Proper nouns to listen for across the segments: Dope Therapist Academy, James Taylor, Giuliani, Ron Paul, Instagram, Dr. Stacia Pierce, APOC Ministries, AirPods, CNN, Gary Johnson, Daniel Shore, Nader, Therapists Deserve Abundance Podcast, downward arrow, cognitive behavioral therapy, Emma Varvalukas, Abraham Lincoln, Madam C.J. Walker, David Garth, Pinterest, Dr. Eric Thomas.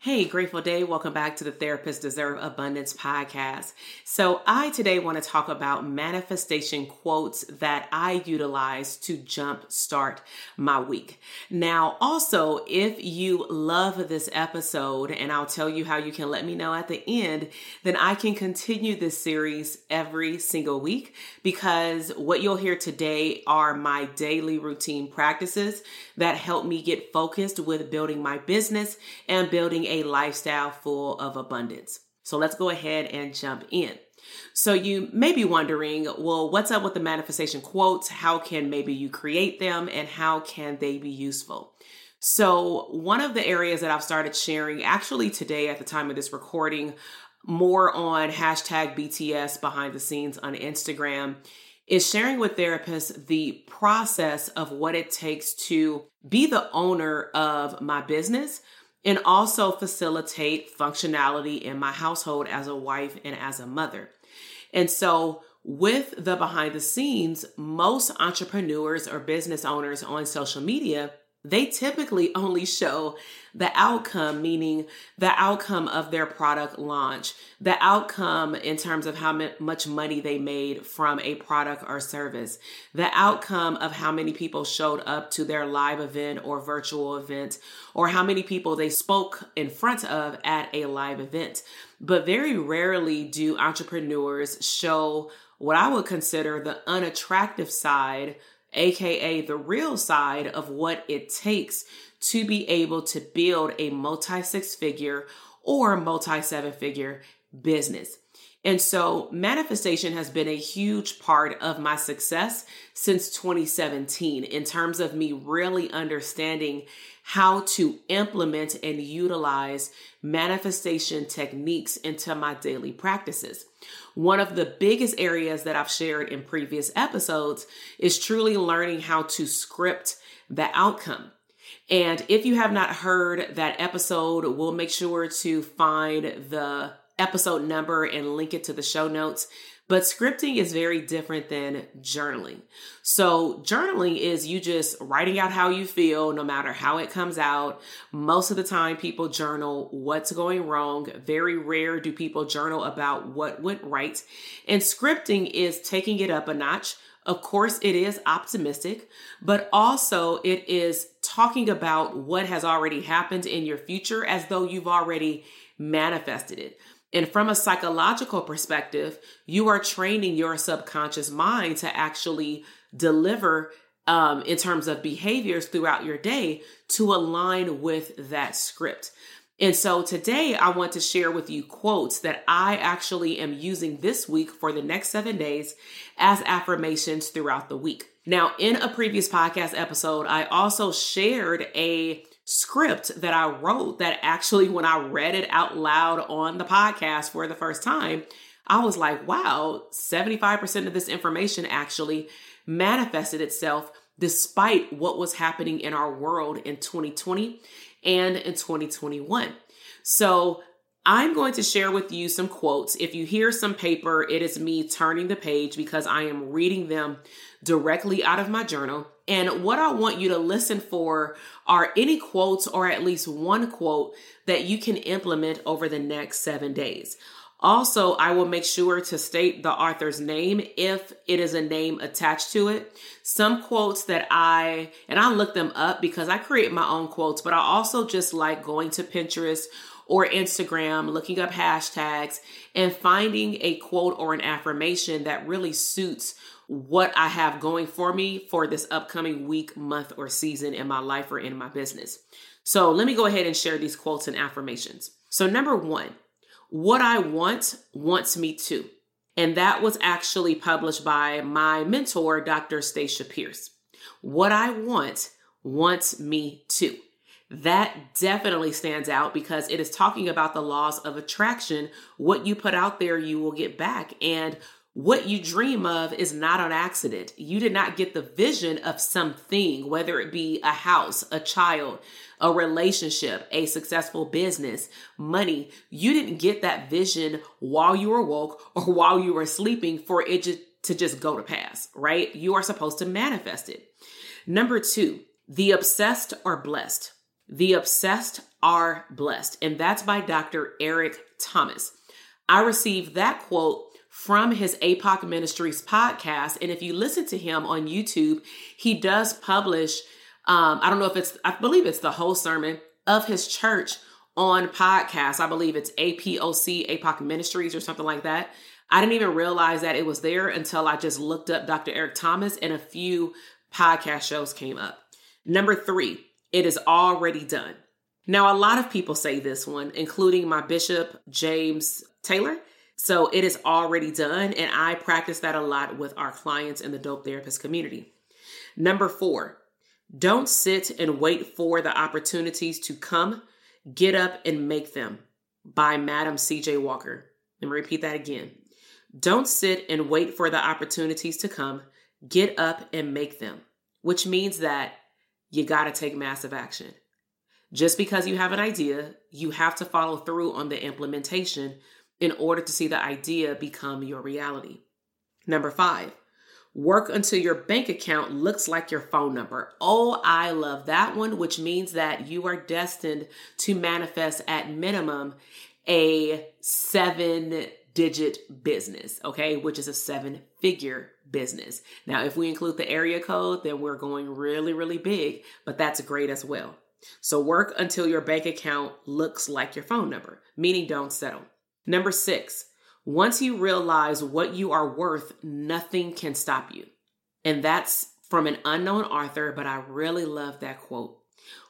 Hey, grateful day. Welcome back to the Therapists Deserve Abundance podcast. So I today want to talk about manifestation quotes that I utilize to jumpstart my week. Now, also, if you love this episode, and I'll tell you how you can let me know at the end, then I can continue this series every single week, because what you'll hear today are my daily routine practices that help me get focused with building my business and building a lifestyle full of abundance. So let's go ahead and jump in. So you may be wondering, well, what's up with the manifestation quotes? How can maybe you create them, and how can they be useful? So one of the areas that I've started sharing actually today at the time of this recording, more on #BTS behind the scenes on Instagram, is sharing with therapists the process of what it takes to be the owner of my business and also facilitate functionality in my household as a wife and as a mother. And so with the behind the scenes, most entrepreneurs or business owners on social media, they typically only show the outcome, meaning the outcome of their product launch, the outcome in terms of how much money they made from a product or service, the outcome of how many people showed up to their live event or virtual event, or how many people they spoke in front of at a live event. But very rarely do entrepreneurs show what I would consider the unattractive side, AKA the real side of what it takes to be able to build a multi-6-figure or multi-7-figure business. And so manifestation has been a huge part of my success since 2017 in terms of me really understanding how to implement and utilize manifestation techniques into my daily practices. One of the biggest areas that I've shared in previous episodes is truly learning how to script the outcome. And if you have not heard that episode, we'll make sure to find the episode number and link it to the show notes. But scripting is very different than journaling. So journaling is you just writing out how you feel, no matter how it comes out. Most of the time, people journal what's going wrong. Very rare do people journal about what went right. And scripting is taking it up a notch. Of course, it is optimistic, but also it is talking about what has already happened in your future as though you've already manifested it. And from a psychological perspective, you are training your subconscious mind to actually deliver in terms of behaviors throughout your day to align with that script. And so today I want to share with you quotes that I actually am using this week for the next 7 days as affirmations throughout the week. Now, in a previous podcast episode, I also shared a script that I wrote that actually, when I read it out loud on the podcast for the first time, I was like, wow, 75% of this information actually manifested itself despite what was happening in our world in 2020 and in 2021. So I'm going to share with you some quotes. If you hear some paper, it is me turning the page because I am reading them directly out of my journal. And what I want you to listen for are any quotes or at least one quote that you can implement over the next 7 days. Also, I will make sure to state the author's name if it is a name attached to it. Some quotes that I look them up because I create my own quotes, but I also just like going to Pinterest or Instagram, looking up hashtags and finding a quote or an affirmation that really suits what I have going for me for this upcoming week, month, or season in my life or in my business. So let me go ahead and share these quotes and affirmations. So number one, what I want, wants me to. And that was actually published by my mentor, Dr. Stacia Pierce. What I want, wants me to. That definitely stands out because it is talking about the laws of attraction. What you put out there, you will get back. And what you dream of is not an accident. You did not get the vision of something, whether it be a house, a child, a relationship, a successful business, money. You didn't get that vision while you were woke or while you were sleeping for it to just go to pass, right? You are supposed to manifest it. Number two, the obsessed are blessed. The obsessed are blessed. And that's by Dr. Eric Thomas. I received that quote from his APOC Ministries podcast. And if you listen to him on YouTube, he does publish, I believe it's the whole sermon of his church on podcast. I believe it's APOC Ministries or something like that. I didn't even realize that it was there until I just looked up Dr. Eric Thomas and a few podcast shows came up. Number three, it is already done. Now, a lot of people say this one, including my bishop, James Taylor. So it is already done. And I practice that a lot with our clients in the Dope Therapist community. Number four, don't sit and wait for the opportunities to come. Get up and make them, by Madam C.J. Walker. Let me repeat that again. Don't sit and wait for the opportunities to come. Get up and make them, which means that you got to take massive action. Just because you have an idea, you have to follow through on the implementation in order to see the idea become your reality. Number five, work until your bank account looks like your phone number. Oh, I love that one, which means that you are destined to manifest at minimum a 7-digit business, okay, which is a 7-figure business. Now, if we include the area code, then we're going really, really big, but that's great as well. So work until your bank account looks like your phone number, meaning don't settle. Number six, once you realize what you are worth, nothing can stop you. And that's from an unknown author, but I really love that quote.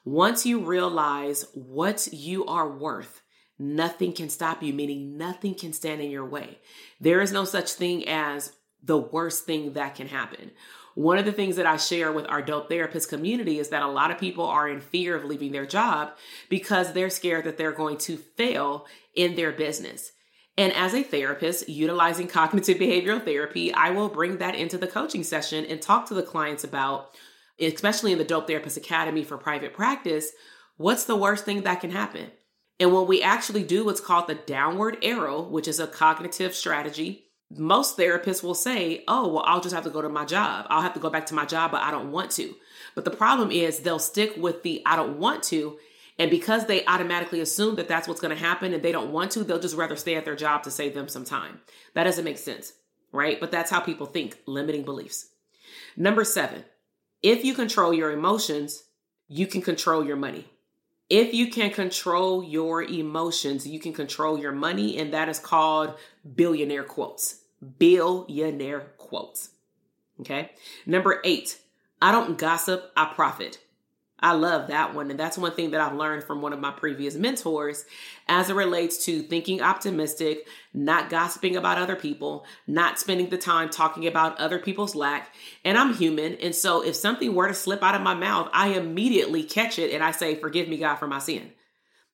Once you realize what you are worth, nothing can stop you, meaning nothing can stand in your way. There is no such thing as the worst thing that can happen. One of the things that I share with our Dope Therapist community is that a lot of people are in fear of leaving their job because they're scared that they're going to fail in their business. And as a therapist utilizing cognitive behavioral therapy, I will bring that into the coaching session and talk to the clients about, especially in the Dope Therapist Academy for private practice, what's the worst thing that can happen? And when we actually do what's called the downward arrow, which is a cognitive strategy, most therapists will say, oh, well, I'll just have to go to my job. I'll have to go back to my job, but I don't want to. But the problem is they'll stick with the I don't want to. And because they automatically assume that that's what's going to happen and they don't want to, they'll just rather stay at their job to save them some time. That doesn't make sense, right? But that's how people think, limiting beliefs. Number seven, if you control your emotions, you can control your money. If you can control your emotions, you can control your money. And that is called billionaire quotes. Billionaire quotes. Okay. Number eight, I don't gossip, I profit. I love that one. And that's one thing that I've learned from one of my previous mentors as it relates to thinking optimistic, not gossiping about other people, not spending the time talking about other people's lack. And I'm human. And so if something were to slip out of my mouth, I immediately catch it and I say, forgive me, God, for my sin,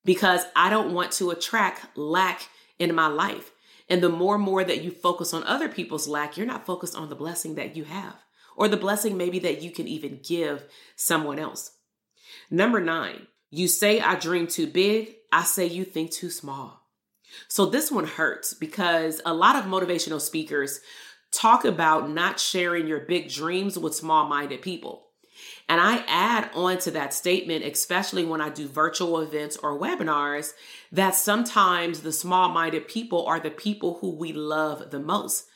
because I don't want to attract lack in my life. And the more and more that you focus on other people's lack, you're not focused on the blessing that you have or the blessing maybe that you can even give someone else. Number 9, you say, I dream too big. I say, you think too small. So this one hurts because a lot of motivational speakers talk about not sharing your big dreams with small-minded people. And I add on to that statement, especially when I do virtual events or webinars, that sometimes the small-minded people are the people who we love the most.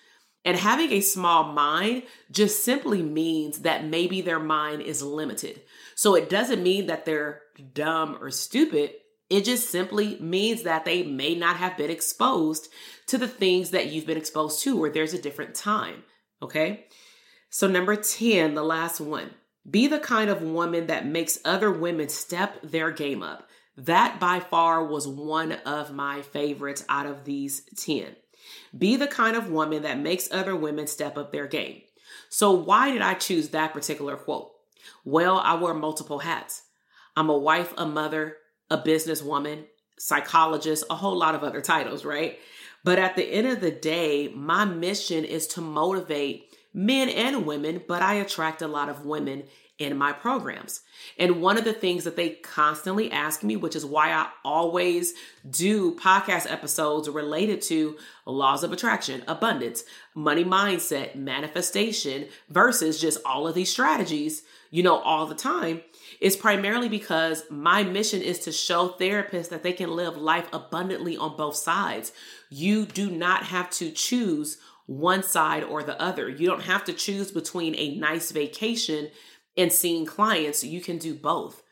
And having a small mind just simply means that maybe their mind is limited. So it doesn't mean that they're dumb or stupid. It just simply means that they may not have been exposed to the things that you've been exposed to, or there's a different time. Okay. So number 10, the last one, be the kind of woman that makes other women step their game up. That by far was one of my favorites out of these 10. Be the kind of woman that makes other women step up their game. So why did I choose that particular quote? Well, I wear multiple hats. I'm a wife, a mother, a businesswoman, psychologist, a whole lot of other titles, right? But at the end of the day, my mission is to motivate men and women, but I attract a lot of women in my programs. And one of the things that they constantly ask me, which is why I always do podcast episodes related to laws of attraction, abundance, money mindset, manifestation, versus just all of these strategies, you know, all the time, is primarily because my mission is to show therapists that they can live life abundantly on both sides. You do not have to choose one side or the other. You don't have to choose between a nice vacation and seeing clients. You can do both.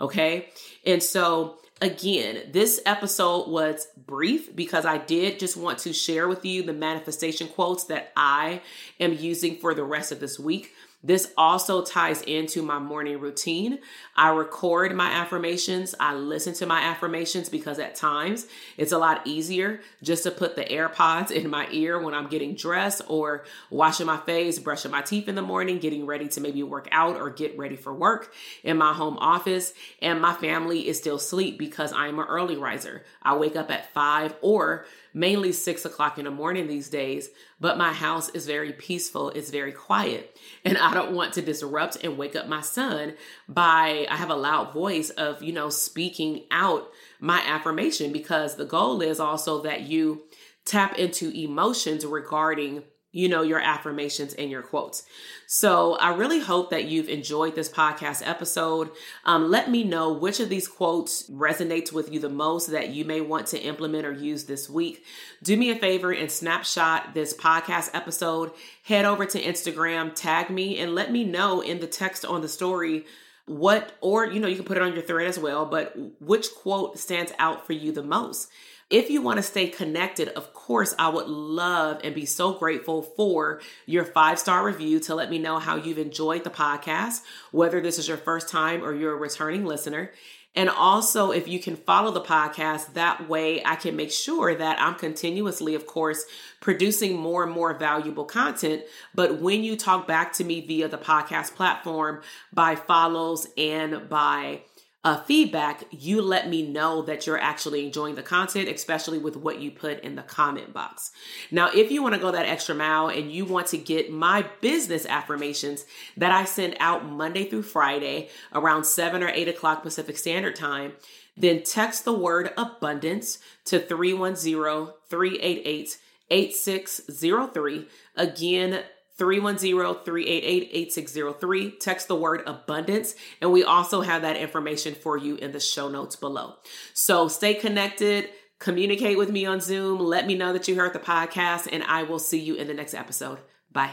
Okay. And so again, this episode was brief because I did just want to share with you the manifestation quotes that I am using for the rest of this week. This also ties into my morning routine. I record my affirmations. I listen to my affirmations because at times it's a lot easier just to put the AirPods in my ear when I'm getting dressed or washing my face, brushing my teeth in the morning, getting ready to maybe work out or get ready for work in my home office. And my family is still asleep because I'm an early riser. I wake up at 5 or mainly 6 o'clock in the morning these days, but my house is very peaceful. It's very quiet. And I don't want to disrupt and wake up my son by, I have a loud voice of, you know, speaking out my affirmation, because the goal is also that you tap into emotions regarding, you know, your affirmations and your quotes. So I really hope that you've enjoyed this podcast episode. Let me know which of these quotes resonates with you the most that you may want to implement or use this week. Do me a favor and snapshot this podcast episode. Head over to Instagram, tag me, and let me know in the text on the story what, or, you know, you can put it on your thread as well, but which quote stands out for you the most. If you want to stay connected, of course, I would love and be so grateful for your 5-star review to let me know how you've enjoyed the podcast, whether this is your first time or you're a returning listener. And also, if you can follow the podcast, that way I can make sure that I'm continuously, of course, producing more and more valuable content. But when you talk back to me via the podcast platform by follows and by feedback, you let me know that you're actually enjoying the content, especially with what you put in the comment box. Now, if you want to go that extra mile and you want to get my business affirmations that I send out Monday through Friday around 7 or 8 o'clock Pacific Standard Time, then text the word abundance to 310-388-8603. Again, 310-388-8603. Text the word abundance. And we also have that information for you in the show notes below. So stay connected, communicate with me on Zoom. Let me know that you heard the podcast, and I will see you in the next episode. Bye.